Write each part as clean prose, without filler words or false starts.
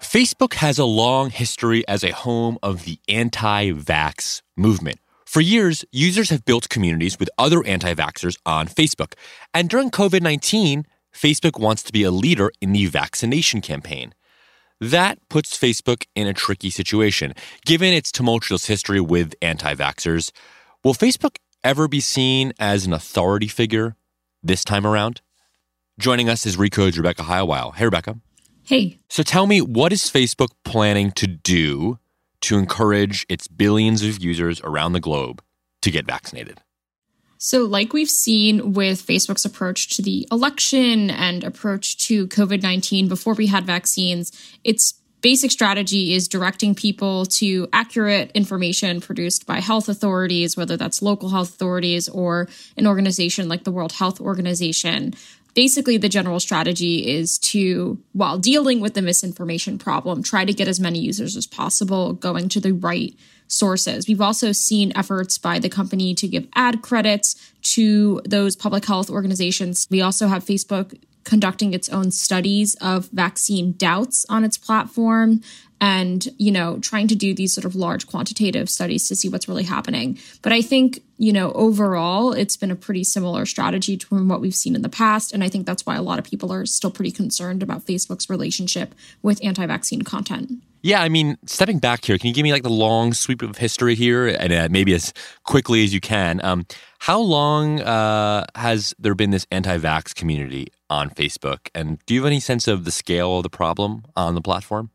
Facebook has a long history as a home of the anti-vax movement. For years, users have built communities with other anti-vaxxers on Facebook. And during COVID-19, Facebook wants to be a leader in the vaccination campaign. That puts Facebook in a tricky situation, given its tumultuous history with anti-vaxxers. Will Facebook ever be seen as an authority figure this time around? Joining us is Recode's Rebecca Heilweil. Hey, Rebecca. Hey. So tell me, what is Facebook planning to do to encourage its billions of users around the globe to get vaccinated? So like we've seen with Facebook's approach to the election and approach to COVID-19 before we had vaccines, its basic strategy is directing people to accurate information produced by health authorities, whether that's local health authorities or an organization like the World Health Organization. Basically, the general strategy is to, while dealing with the misinformation problem, try to get as many users as possible going to the right sources. We've also seen efforts by the company to give ad credits to those public health organizations. We also have Facebook conducting its own studies of vaccine doubts on its platform and, trying to do these sort of large quantitative studies to see what's really happening. But I think, overall, it's been a pretty similar strategy to what we've seen in the past. And I think that's why a lot of people are still pretty concerned about Facebook's relationship with anti-vaccine content. Yeah, stepping back here, can you give me the long sweep of history here? And maybe as quickly as you can. How long has there been this anti-vax community on Facebook? And do you have any sense of the scale of the problem on the platform?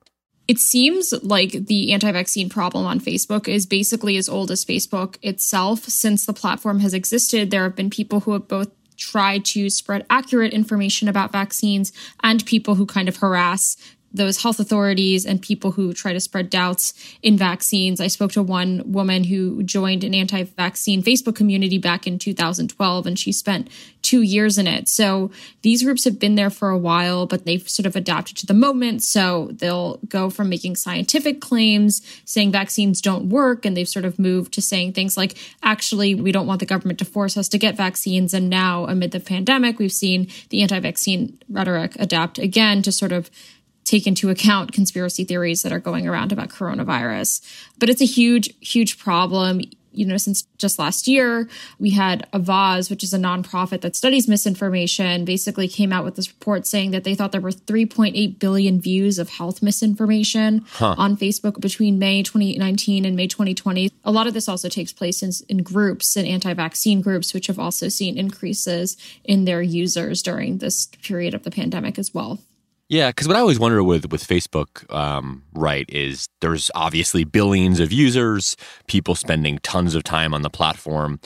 It seems like the anti-vaccine problem on Facebook is basically as old as Facebook itself. Since the platform has existed, there have been people who have both tried to spread accurate information about vaccines and people who kind of harass those health authorities and people who try to spread doubts in vaccines. I spoke to one woman who joined an anti-vaccine Facebook community back in 2012, and she spent 2 years in it. So these groups have been there for a while, but they've sort of adapted to the moment. So they'll go from making scientific claims, saying vaccines don't work, and they've sort of moved to saying things like, actually, we don't want the government to force us to get vaccines. And now, amid the pandemic, we've seen the anti-vaccine rhetoric adapt again to sort of take into account conspiracy theories that are going around about coronavirus. But it's a huge, huge problem. Since just last year, we had Avaaz, which is a nonprofit that studies misinformation, basically came out with this report saying that they thought there were 3.8 billion views of health misinformation on Facebook between May 2019 and May 2020. A lot of this also takes place in groups and anti-vaccine groups, which have also seen increases in their users during this period of the pandemic as well. Yeah, because what I always wonder with Facebook, is there's obviously billions of users, people spending tons of time on the platform.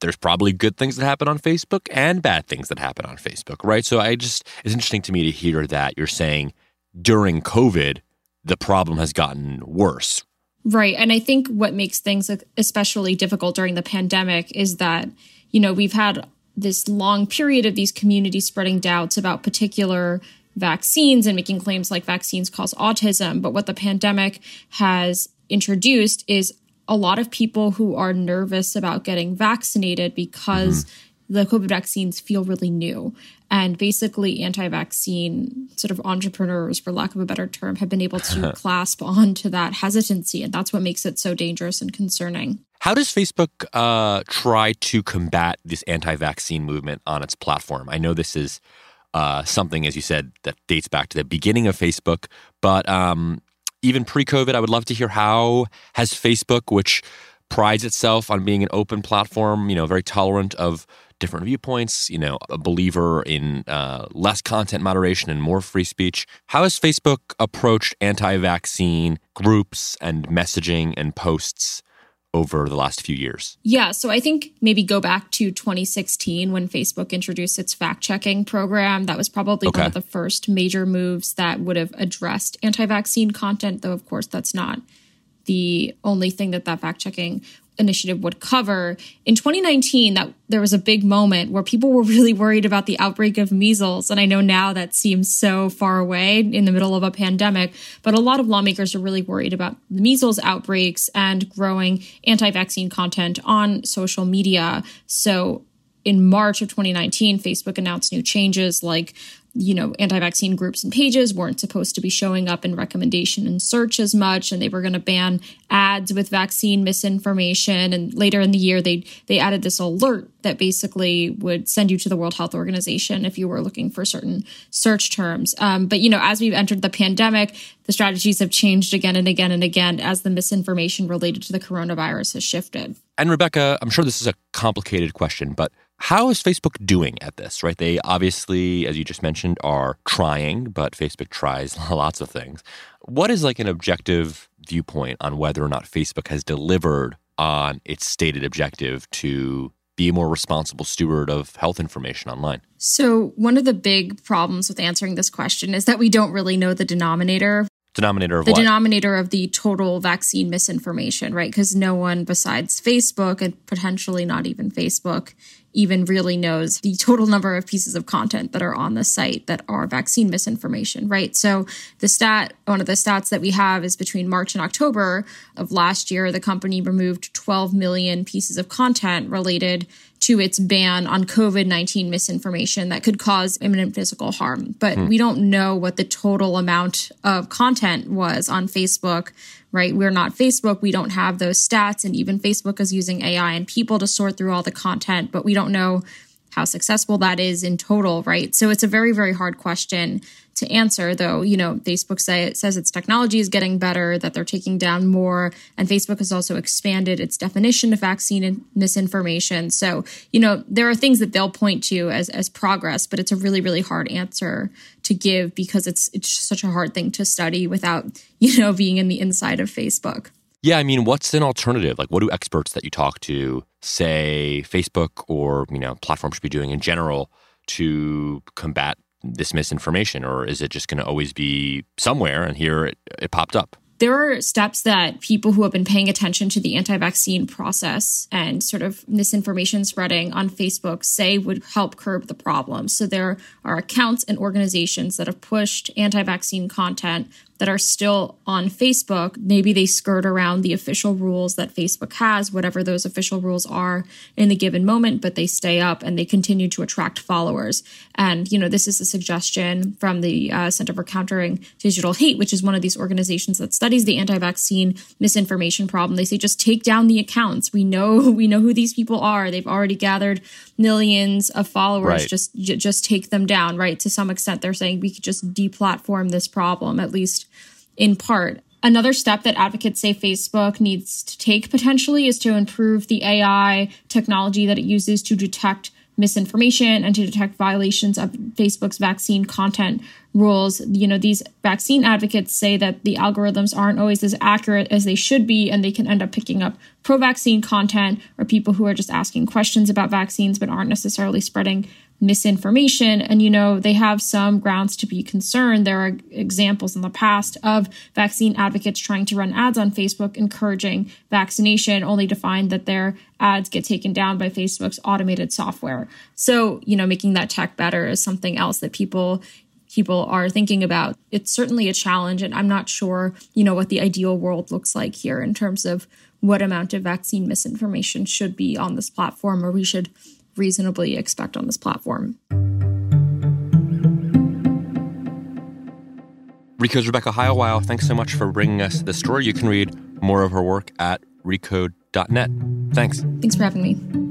There's probably good things that happen on Facebook and bad things that happen on Facebook, right? So it's interesting to me to hear that you're saying during COVID, the problem has gotten worse. Right. And I think what makes things especially difficult during the pandemic is that, we've had this long period of these communities spreading doubts about particular vaccines and making claims like vaccines cause autism. But what the pandemic has introduced is a lot of people who are nervous about getting vaccinated because the COVID vaccines feel really new. And basically anti-vaccine sort of entrepreneurs, for lack of a better term, have been able to clasp onto that hesitancy. And that's what makes it so dangerous and concerning. How does Facebook try to combat this anti-vaccine movement on its platform? I know this is something, as you said, that dates back to the beginning of Facebook. But even pre-COVID, I would love to hear how has Facebook, which prides itself on being an open platform, very tolerant of different viewpoints, a believer in less content moderation and more free speech. How has Facebook approached anti-vaccine groups and messaging and posts over the last few years? Yeah, so I think maybe go back to 2016 when Facebook introduced its fact-checking program. That was probably one of the first major moves that would have addressed anti-vaccine content, though, of course, that's not the only thing that fact-checking initiative would cover. In 2019, there was a big moment where people were really worried about the outbreak of measles. And I know now that seems so far away in the middle of a pandemic, but a lot of lawmakers are really worried about the measles outbreaks and growing anti-vaccine content on social media. So in March of 2019, Facebook announced new changes like you know, anti-vaccine groups and pages weren't supposed to be showing up in recommendation and search as much, and they were going to ban ads with vaccine misinformation. And later in the year, they added this alert that basically would send you to the World Health Organization if you were looking for certain search terms. But, you know, as we've entered the pandemic, the strategies have changed again and again and again as the misinformation related to the coronavirus has shifted. And Rebecca, I'm sure this is a complicated question, but how is Facebook doing at this, right? They obviously, as you just mentioned, are trying, but Facebook tries lots of things. What is like an objective viewpoint on whether or not Facebook has delivered on its stated objective to be a more responsible steward of health information online? So one of the big problems with answering this question is that we don't really know the denominator. Denominator of what? The denominator of the total vaccine misinformation, right? Because no one besides Facebook, and potentially not even Facebook, even really knows the total number of pieces of content that are on the site that are vaccine misinformation, right? So the stat, one of the stats that we have is between March and October of last year, the company removed 12 million pieces of content related to its ban on COVID-19 misinformation that could cause imminent physical harm. But we don't know what the total amount of content was on Facebook, right? We're not Facebook. We don't have those stats. And even Facebook is using AI and people to sort through all the content, but we don't know how successful that is in total, right? So it's a very, very hard question to answer, though. You know, Facebook says its technology is getting better, that they're taking down more. And Facebook has also expanded its definition of vaccine misinformation. So, you know, there are things that they'll point to as progress, but it's a really, really hard answer to give because it's such a hard thing to study without, you know, being in the inside of Facebook. Yeah, I mean, what's an alternative? Like, what do experts that you talk to say Facebook or, you know, platform should be doing in general to combat this misinformation? Or is it just going to always be somewhere and here it popped up? There are steps that people who have been paying attention to the anti-vaccine process and sort of misinformation spreading on Facebook say would help curb the problem. So there are accounts and organizations that have pushed anti-vaccine content that are still on Facebook. Maybe they skirt around the official rules that Facebook has, whatever those official rules are in the given moment, but they stay up and they continue to attract followers. And, you know, this is a suggestion from the Center for Countering Digital Hate, which is one of these organizations that studies the anti-vaccine misinformation problem. They say, just take down the accounts. We know who these people are. They've already gathered millions of followers. Right. Just take them down, right? To some extent, they're saying we could just deplatform this problem, at least in part. Another step that advocates say Facebook needs to take potentially is to improve the AI technology that it uses to detect misinformation and to detect violations of Facebook's vaccine content rules. You know, these vaccine advocates say that the algorithms aren't always as accurate as they should be, and they can end up picking up pro-vaccine content or people who are just asking questions about vaccines but aren't necessarily spreading misinformation. And, you know, they have some grounds to be concerned. There are examples in the past of vaccine advocates trying to run ads on Facebook encouraging vaccination, only to find that their ads get taken down by Facebook's automated software. So, you know, making that tech better is something else that people are thinking about. It's certainly a challenge, and I'm not sure, you know, what the ideal world looks like here in terms of what amount of vaccine misinformation should be on this platform, or we should reasonably expect on this platform. Recode's Rebecca Heilweil, thanks so much for bringing us this story. You can read more of her work at recode.net. Thanks. Thanks for having me.